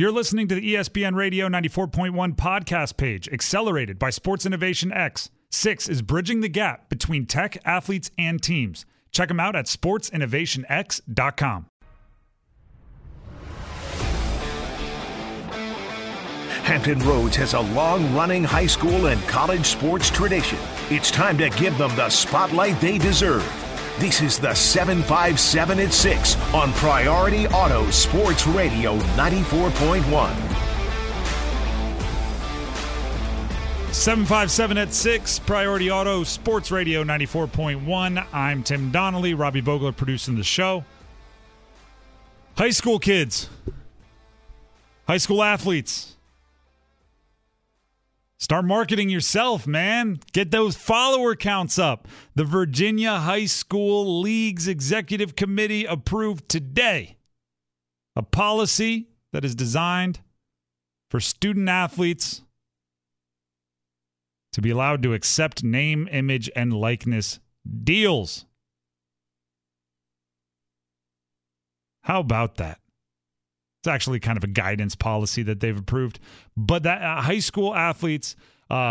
You're listening to the ESPN Radio 94.1 podcast page, accelerated by Sports Innovation X. 6 is bridging the gap between tech, athletes, and teams. Check them out at sportsinnovationx.com. Hampton Roads has a long-running high school and college sports tradition. It's time to give them the spotlight they deserve. This is the 757 at 6 on Priority Auto Sports Radio 94.1. 757 at 6, Priority Auto Sports Radio 94.1. I'm Tim Donnelly, Robbie Vogler producing the show. High school kids, high school athletes, start marketing yourself, man. Get those follower counts up. The Virginia High School League's Executive Committee approved today a policy that is designed for student athletes to be allowed to accept name, image, and likeness deals. How about that? It's actually kind of a guidance policy that they've approved, but that high school athletes, they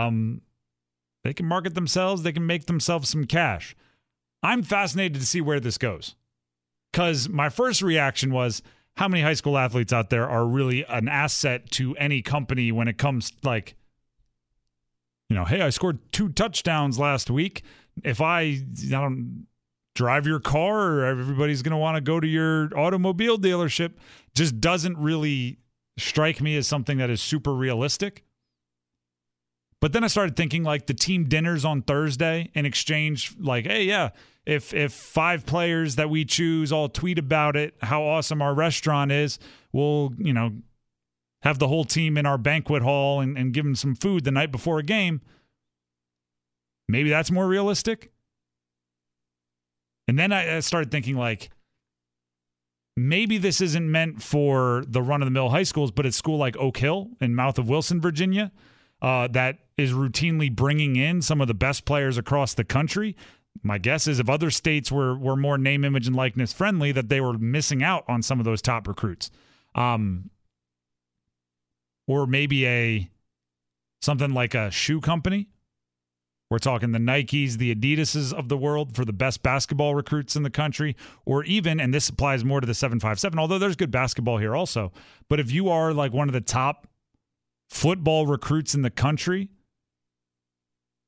can market themselves. They can make themselves some cash. I'm fascinated to see where this goes, because my first reaction was, how many high school athletes out there are really an asset to any company when it comes like, you know, hey, I scored 2 touchdowns last week. If I don't drive your car, or everybody's going to want to go to your automobile dealership, just doesn't really strike me as something that is super realistic. But then I started thinking like the team dinners on Thursday in exchange, like, hey, yeah, if 5 players that we choose all tweet about it, how awesome our restaurant is, we'll, you know, have the whole team in our banquet hall and give them some food the night before a game. Maybe that's more realistic. And then I started thinking, like, maybe this isn't meant for the run-of-the-mill high schools, but it's school like Oak Hill in Mouth of Wilson, Virginia, that is routinely bringing in some of the best players across the country. My guess is if other states were more name, image, and likeness friendly, that they were missing out on some of those top recruits. Or maybe something like a shoe company. We're talking the Nikes, the Adidases of the world for the best basketball recruits in the country, or even, and this applies more to the 757, although there's good basketball here also, but if you are like one of the top football recruits in the country,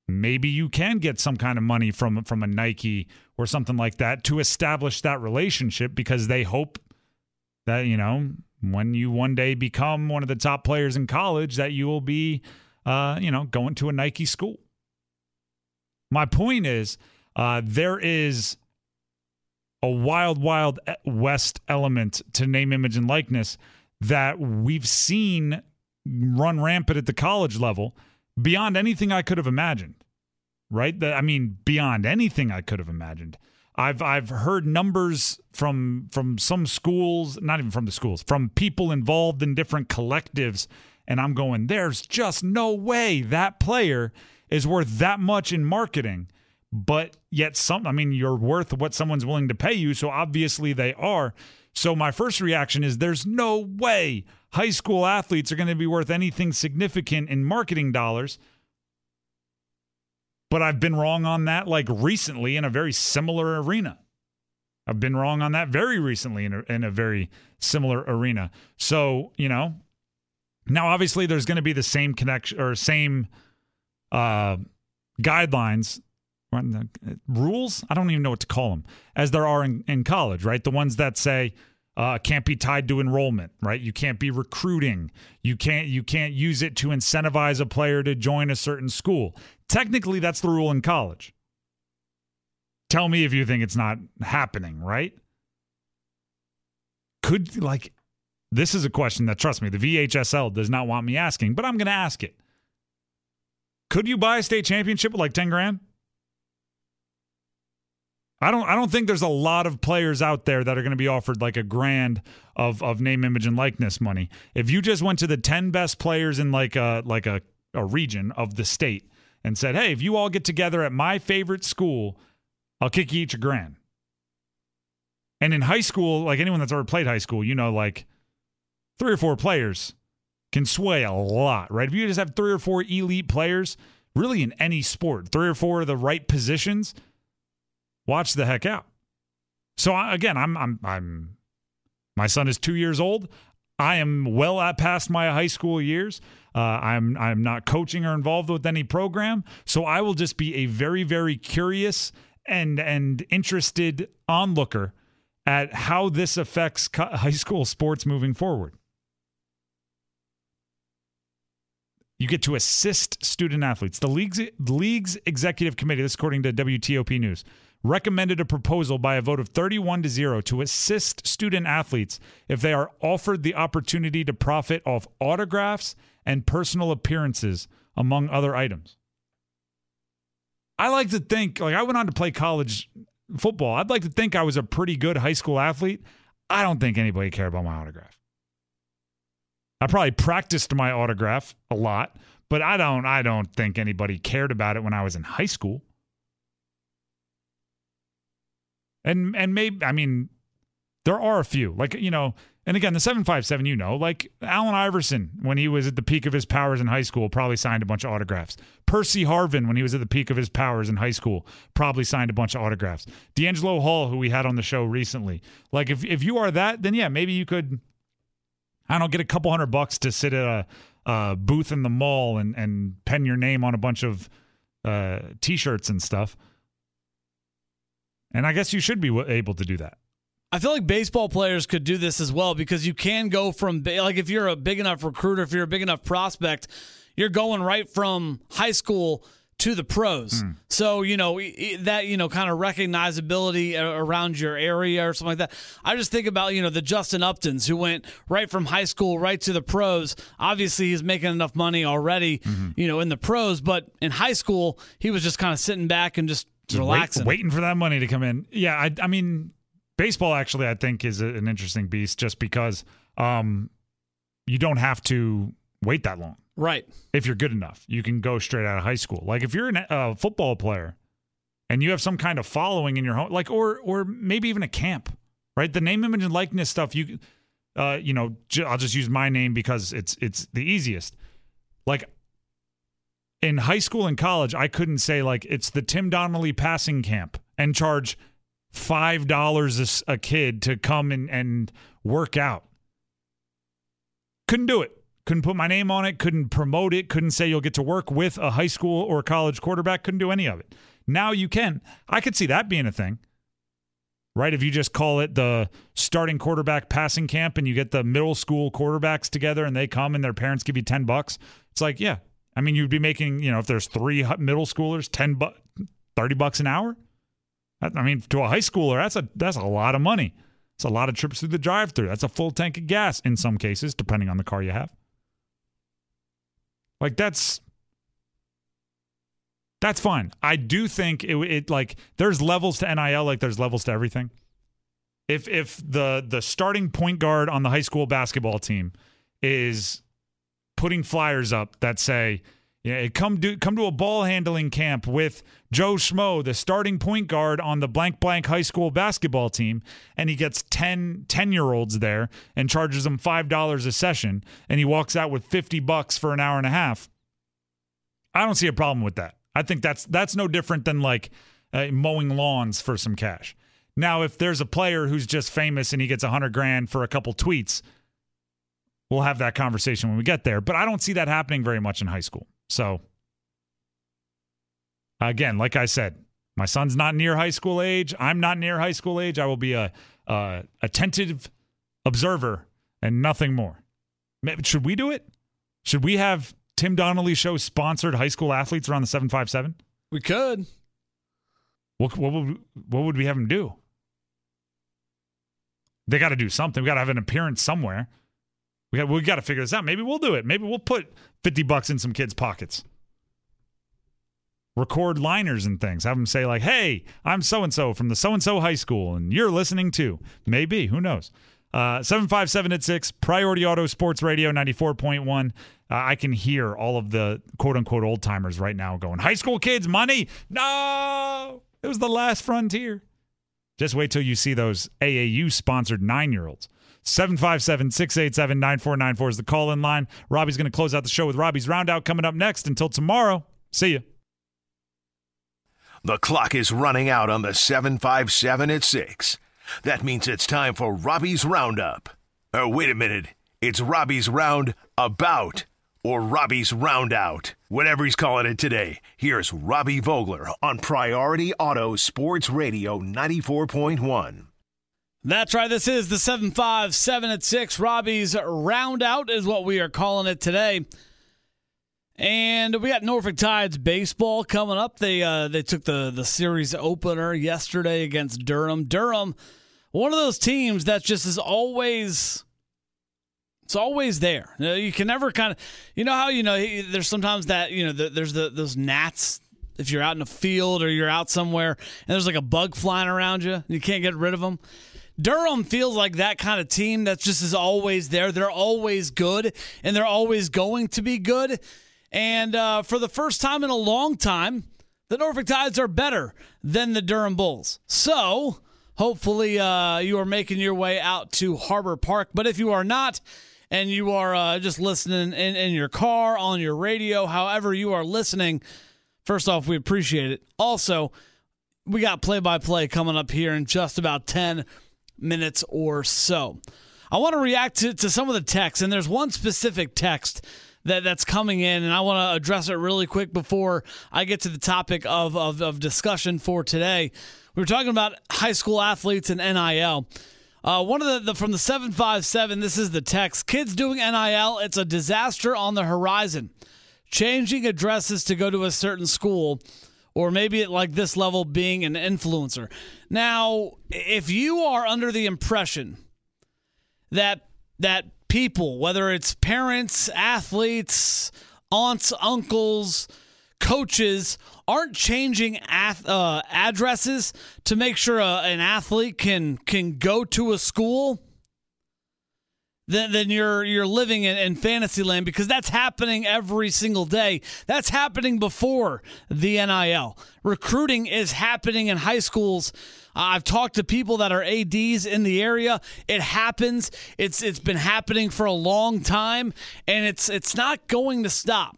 maybe you can get some kind of money from a Nike or something like that to establish that relationship, because they hope that, you know, when you one day become one of the top players in college, that you will be, going to a Nike school. My point is, there is a wild, wild west element to name, image, and likeness that we've seen run rampant at the college level beyond anything I could have imagined, right? Beyond anything I could have imagined. I've heard numbers from some schools, not even from the schools, from people involved in different collectives, and I'm going, there's just no way that player is worth that much in marketing, but yet you're worth what someone's willing to pay you, so obviously they are. So my first reaction is there's no way high school athletes are going to be worth anything significant in marketing dollars, but I've been wrong on that like recently in a very similar arena. I've been wrong on that very recently in a very similar arena. So, you know, now obviously there's going to be the same connection or same guidelines, rules, I don't even know what to call them, as there are in college, right? The ones that say can't be tied to enrollment, right? You can't be recruiting. You can't use it to incentivize a player to join a certain school. Technically, that's the rule in college. Tell me if you think it's not happening, right? This is a question that, trust me, the VHSL does not want me asking, but I'm going to ask it. Could you buy a state championship with like $10,000? I don't think there's a lot of players out there that are going to be offered like $1,000 of name, image, and likeness money. If you just went to the 10 best players in like a region of the state and said, hey, if you all get together at my favorite school, I'll kick you each $1,000. And in high school, like anyone that's ever played high school, you know, like three or four players can sway a lot, right? If you just have three or four elite players, really in any sport, three or four of the right positions, watch the heck out. So again, I'm my son is 2 years old. I am well past my high school years. I'm not coaching or involved with any program, so I will just be a very, very curious and interested onlooker at how this affects high school sports moving forward. You get to assist student athletes. The league's executive committee, this according to WTOP News, recommended a proposal by a vote of 31-0 to assist student athletes if they are offered the opportunity to profit off autographs and personal appearances, among other items. I like to think, like I went on to play college football. I'd like to think I was a pretty good high school athlete. I don't think anybody cared about my autograph. I probably practiced my autograph a lot, but I don't think anybody cared about it when I was in high school. And maybe, I mean, there are a few, like, you know, and again, the 757, you know, like Allen Iverson, when he was at the peak of his powers in high school, probably signed a bunch of autographs. Percy Harvin, when he was at the peak of his powers in high school, probably signed a bunch of autographs. D'Angelo Hall, who we had on the show recently. Like, if you are that, then yeah, maybe you could, I don't know, get a couple $100 to sit at a booth in the mall and pen your name on a bunch of T-shirts and stuff. And I guess you should be able to do that. I feel like baseball players could do this as well, because you can go from, like, if you're a big enough recruiter, if you're a big enough prospect, you're going right from high school to the pros. Mm. So, you know, that, you know, kind of recognizability around your area or something like that. I just think about, you know, the Justin Uptons who went right from high school right to the pros. Obviously, he's making enough money already, you know, in the pros, but in high school, he was just kind of sitting back and just relaxing. Waiting for that money to come in. Yeah, I mean, baseball actually I think is an interesting beast just because you don't have to wait that long. Right. If you're good enough, you can go straight out of high school. Like if you're a football player and you have some kind of following in your home, like or maybe even a camp, right? The name, image, and likeness stuff, you know, I'll just use my name because it's the easiest. Like in high school and college, I couldn't say like it's the Tim Donnelly passing camp and charge $5 a kid to come and work out. Couldn't do it. Couldn't put my name on it. Couldn't promote it. Couldn't say you'll get to work with a high school or college quarterback. Couldn't do any of it. Now you can. I could see that being a thing, right? If you just call it the starting quarterback passing camp and you get the middle school quarterbacks together and they come and their parents give you $10. It's like, yeah. I mean, you'd be making, you know, if there's three middle schoolers, $30 an hour. I mean, to a high schooler, that's a lot of money. It's a lot of trips through the drive-thru. That's a full tank of gas in some cases, depending on the car you have. Like that's fine. I do think it like there's levels to NIL, like there's levels to everything. If the starting point guard on the high school basketball team is putting flyers up that say, "Yeah, come to a ball handling camp with Joe Schmo, the starting point guard on the blank blank high school basketball team," and he gets 10-year-olds there and charges them $5 a session, and he walks out with $50 for an hour and a half. I don't see a problem with that. I think that's no different than like mowing lawns for some cash. Now, if there's a player who's just famous and he gets $100,000 for a couple tweets, we'll have that conversation when we get there, but I don't see that happening very much in high school. So, again, like I said, my son's not near high school age. I'm not near high school age. I will be a attentive observer and nothing more. Should we do it? Should we have Tim Donnelly Show sponsored high school athletes around the 757? We could. What would we have them do? They got to do something. We got to have an appearance somewhere. We got to figure this out. Maybe we'll do it. Maybe we'll put $50 in some kids' pockets. Record liners and things. Have them say like, "Hey, I'm so-and-so from the so-and-so high school, and you're listening to." Maybe. Who knows? 757 at 6, Priority Auto Sports Radio 94.1. I can hear all of the quote-unquote old-timers right now going, "High school kids, money? No! It was the last frontier." Just wait till you see those AAU-sponsored 9-year-olds. 757-687-9494 is the call-in line. Robbie's going to close out the show with Robbie's Roundout coming up next. Until tomorrow, see you. The clock is running out on the 757 at 6. That means it's time for Robbie's Roundup. Oh, wait a minute. It's Robbie's Roundabout or Robbie's Roundout. Whatever he's calling it today, here's Robbie Vogler on Priority Auto Sports Radio 94.1. That's right. This is the 757 at 6. Robbie's Roundout is what we are calling it today. And we got Norfolk Tides baseball coming up. They took the series opener yesterday against Durham. Durham, one of those teams that just is always, it's always there. You know, you can never kind of, you know how, you know, there's sometimes that, you know, there's those gnats if you're out in a field or you're out somewhere and there's like a bug flying around you and you can't get rid of them. Durham feels like that kind of team that just is always there. They're always good and they're always going to be good. And for the first time in a long time, the Norfolk Tides are better than the Durham Bulls. So hopefully you are making your way out to Harbor Park. But if you are not and you are just listening in your car, on your radio, however you are listening, first off, we appreciate it. Also, we got play-by-play coming up here in just about 10 minutes or so. I want to react to some of the texts, and there's one specific text that's coming in, and I want to address it really quick before I get to the topic of discussion for today. We were talking about high school athletes and NIL. One of the from the 757, this is the text. Kids doing NIL, it's a disaster on the horizon. Changing addresses to go to a certain school, or maybe at like this level being an influencer. Now, if you are under the impression that people, whether it's parents, athletes, aunts, uncles, coaches, aren't changing addresses to make sure an athlete can go to a school, then you're living in fantasy land, because that's happening every single day. That's happening before the NIL. Recruiting is happening in high schools. I've talked to people that are ADs in the area. It happens. It's been happening for a long time, and it's not going to stop.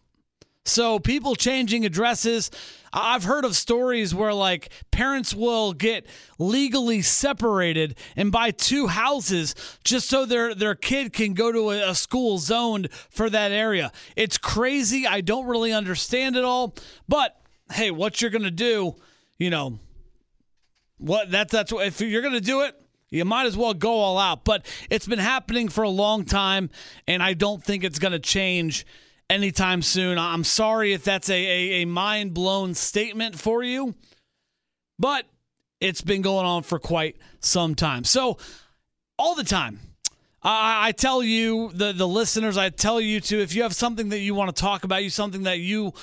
So people changing addresses. I've heard of stories where like parents will get legally separated and buy two houses just so their kid can go to a school zoned for that area. It's crazy. I don't really understand it all, but hey, what you're going to do, you know, what that's what, if you're going to do it, you might as well go all out. But it's been happening for a long time, and I don't think it's going to change anytime soon. I'm sorry if that's a mind-blown statement for you, but it's been going on for quite some time. So all the time, I tell you, the listeners, I tell you to, if you have something that you want to talk about, you something that you,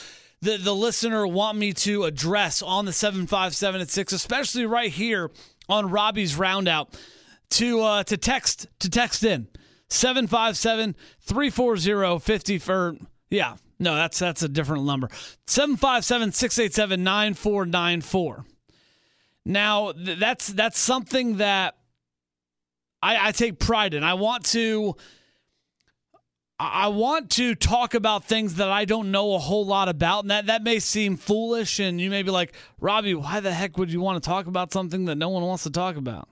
the listener, want me to address on the 757 at 6, especially right here on Robbie's Roundout, to text in 757-340-50 yeah, no, that's a different number. 757-687-9494. Now, that's something that I take pride in. I want to talk about things that I don't know a whole lot about, and that may seem foolish, and you may be like, Robbie, why the heck would you want to talk about something that no one wants to talk about?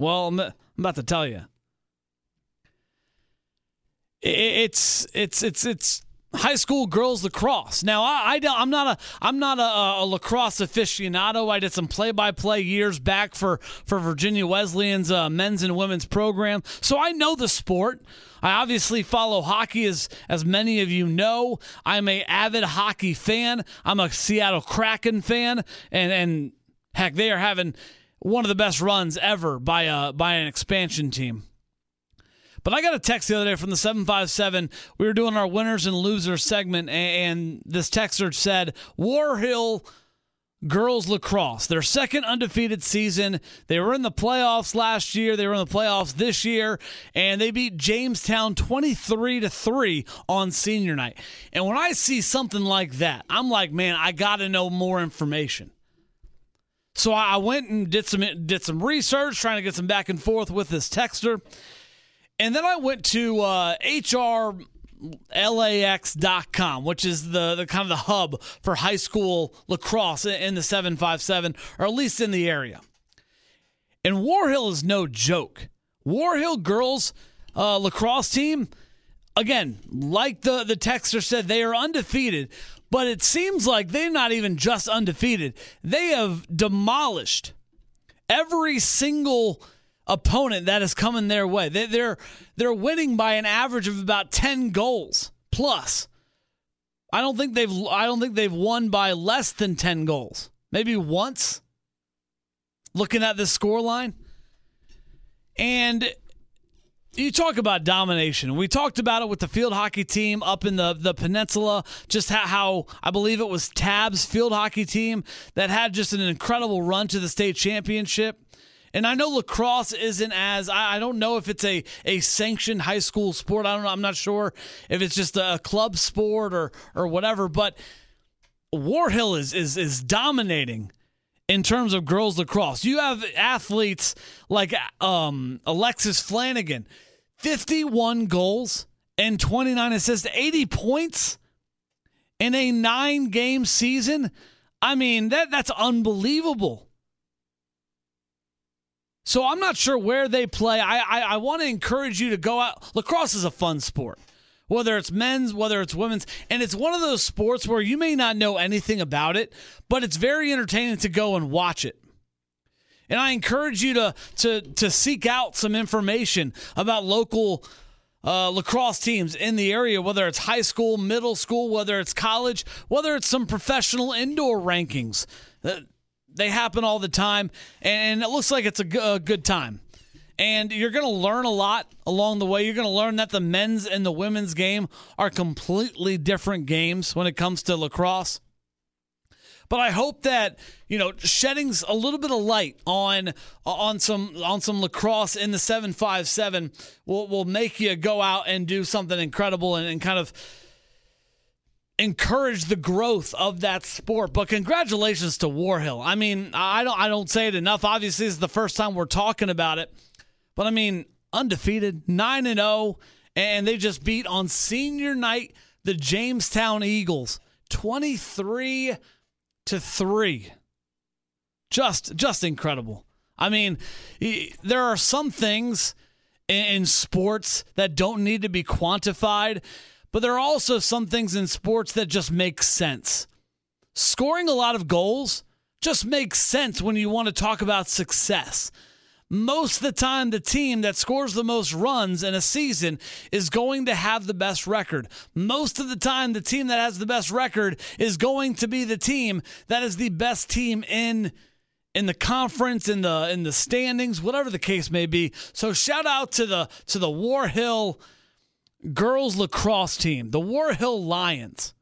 Well, I'm about to tell you. It's high school girls lacrosse. Now I'm not a lacrosse aficionado. I did some play-by-play years back for Virginia Wesleyan's men's and women's program, so I know the sport. I obviously follow hockey, as many of you know. I'm an avid hockey fan. I'm a Seattle Kraken fan, and heck, they are having one of the best runs ever by an expansion team. But I got a text the other day from the 757. We were doing our winners and losers segment, and this texter said, Warhill girls lacrosse, their second undefeated season. They were in the playoffs last year. They were in the playoffs this year, and they beat Jamestown 23-3 on senior night. And when I see something like that, I'm like, man, I got to know more information. So I went and did some research, trying to get some back and forth with this texter. And then I went to HRLAX.com, which is the kind of the hub for high school lacrosse in the 757, or at least in the area. And Warhill is no joke. Warhill girls lacrosse team, again, like the texter said, they are undefeated. But it seems like they're not even just undefeated. They have demolished every single opponent that is coming their way. They're winning by an average of about 10 goals plus. I don't think they've won by less than 10 goals. Maybe once. Looking at this scoreline, and you talk about domination. We talked about it with the field hockey team up in the peninsula, just how I believe it was Tab's field hockey team that had just an incredible run to the state championship. And I know lacrosse isn't as, I don't know if it's a sanctioned high school sport. I don't know. I'm not sure if it's just a club sport or whatever, but Warhill is dominating in terms of girls lacrosse. You have athletes like Alexis Flanagan, 51 goals and 29 assists, 80 points in a 9-game season. I mean, that's unbelievable. So I'm not sure where they play. I want to encourage you to go out. Lacrosse is a fun sport, whether it's men's, whether it's women's. And it's one of those sports where you may not know anything about it, but it's very entertaining to go and watch it. And I encourage you to seek out some information about local lacrosse teams in the area, whether it's high school, middle school, whether it's college, whether it's some professional indoor rankings. They happen all the time, and it looks like it's a good time. And you're going to learn a lot along the way. You're going to learn that the men's and the women's game are completely different games when it comes to lacrosse. But I hope that, you know, shedding a little bit of light on some lacrosse in the 757 will make you go out and do something incredible and kind of encourage the growth of that sport. But congratulations to Warhill. I mean, I don't say it enough. Obviously, this is the first time we're talking about it. But I mean, undefeated, 9-0, and they just beat on senior night the Jamestown Eagles 23-3. Just incredible. I mean, there are some things in sports that don't need to be quantified, but there are also some things in sports that just make sense. Scoring a lot of goals just makes sense when you want to talk about success. Most of the time, the team that scores the most runs in a season is going to have the best record. Most of the time, the team that has the best record is going to be the team that is the best team in the conference, in the standings, whatever the case may be. So shout out to the Warhill girls lacrosse team, the Warhill Lions.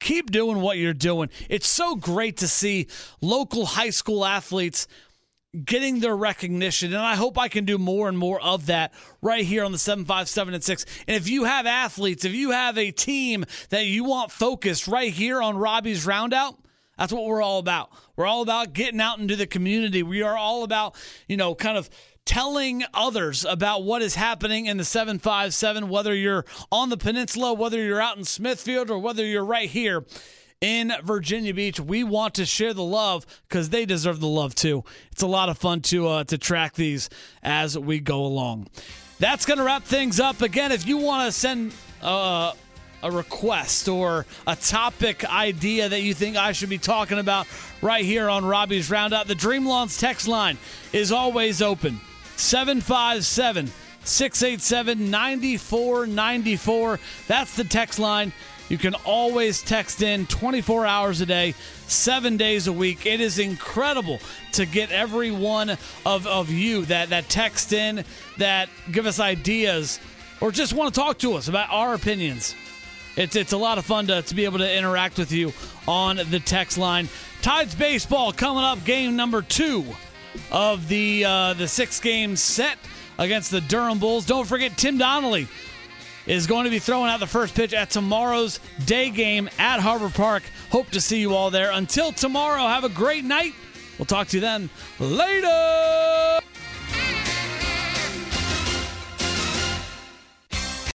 Keep doing what you're doing. It's so great to see local high school athletes getting their recognition, and I hope I can do more and more of that right here on the 757 and 6. And if you have athletes, if you have a team that you want focused right here on Robbie's Roundout, that's what we're all about. We're all about getting out into the community. We are all about, you know, kind of telling others about what is happening in the 757, whether you're on the peninsula, whether you're out in Smithfield, or whether you're right here in Virginia Beach. We want to share the love because they deserve the love too. It's a lot of fun to track these as we go along. That's going to wrap things up. Again, if you want to send a request or a topic idea that you think I should be talking about right here on Robbie's Roundout, the Dream Lawns text line is always open. 757-687-9494. That's the text line. You can always text in 24 hours a day, 7 days a week. It is incredible to get every one of you that text in, that give us ideas, or just want to talk to us about our opinions. It's a lot of fun to be able to interact with you on the text line. Tides baseball coming up, game number 2 of the 6-game set against the Durham Bulls. Don't forget, Tim Donnelly is going to be throwing out the first pitch at tomorrow's day game at Harbor Park. Hope to see you all there. Until tomorrow, have a great night. We'll talk to you then. Later!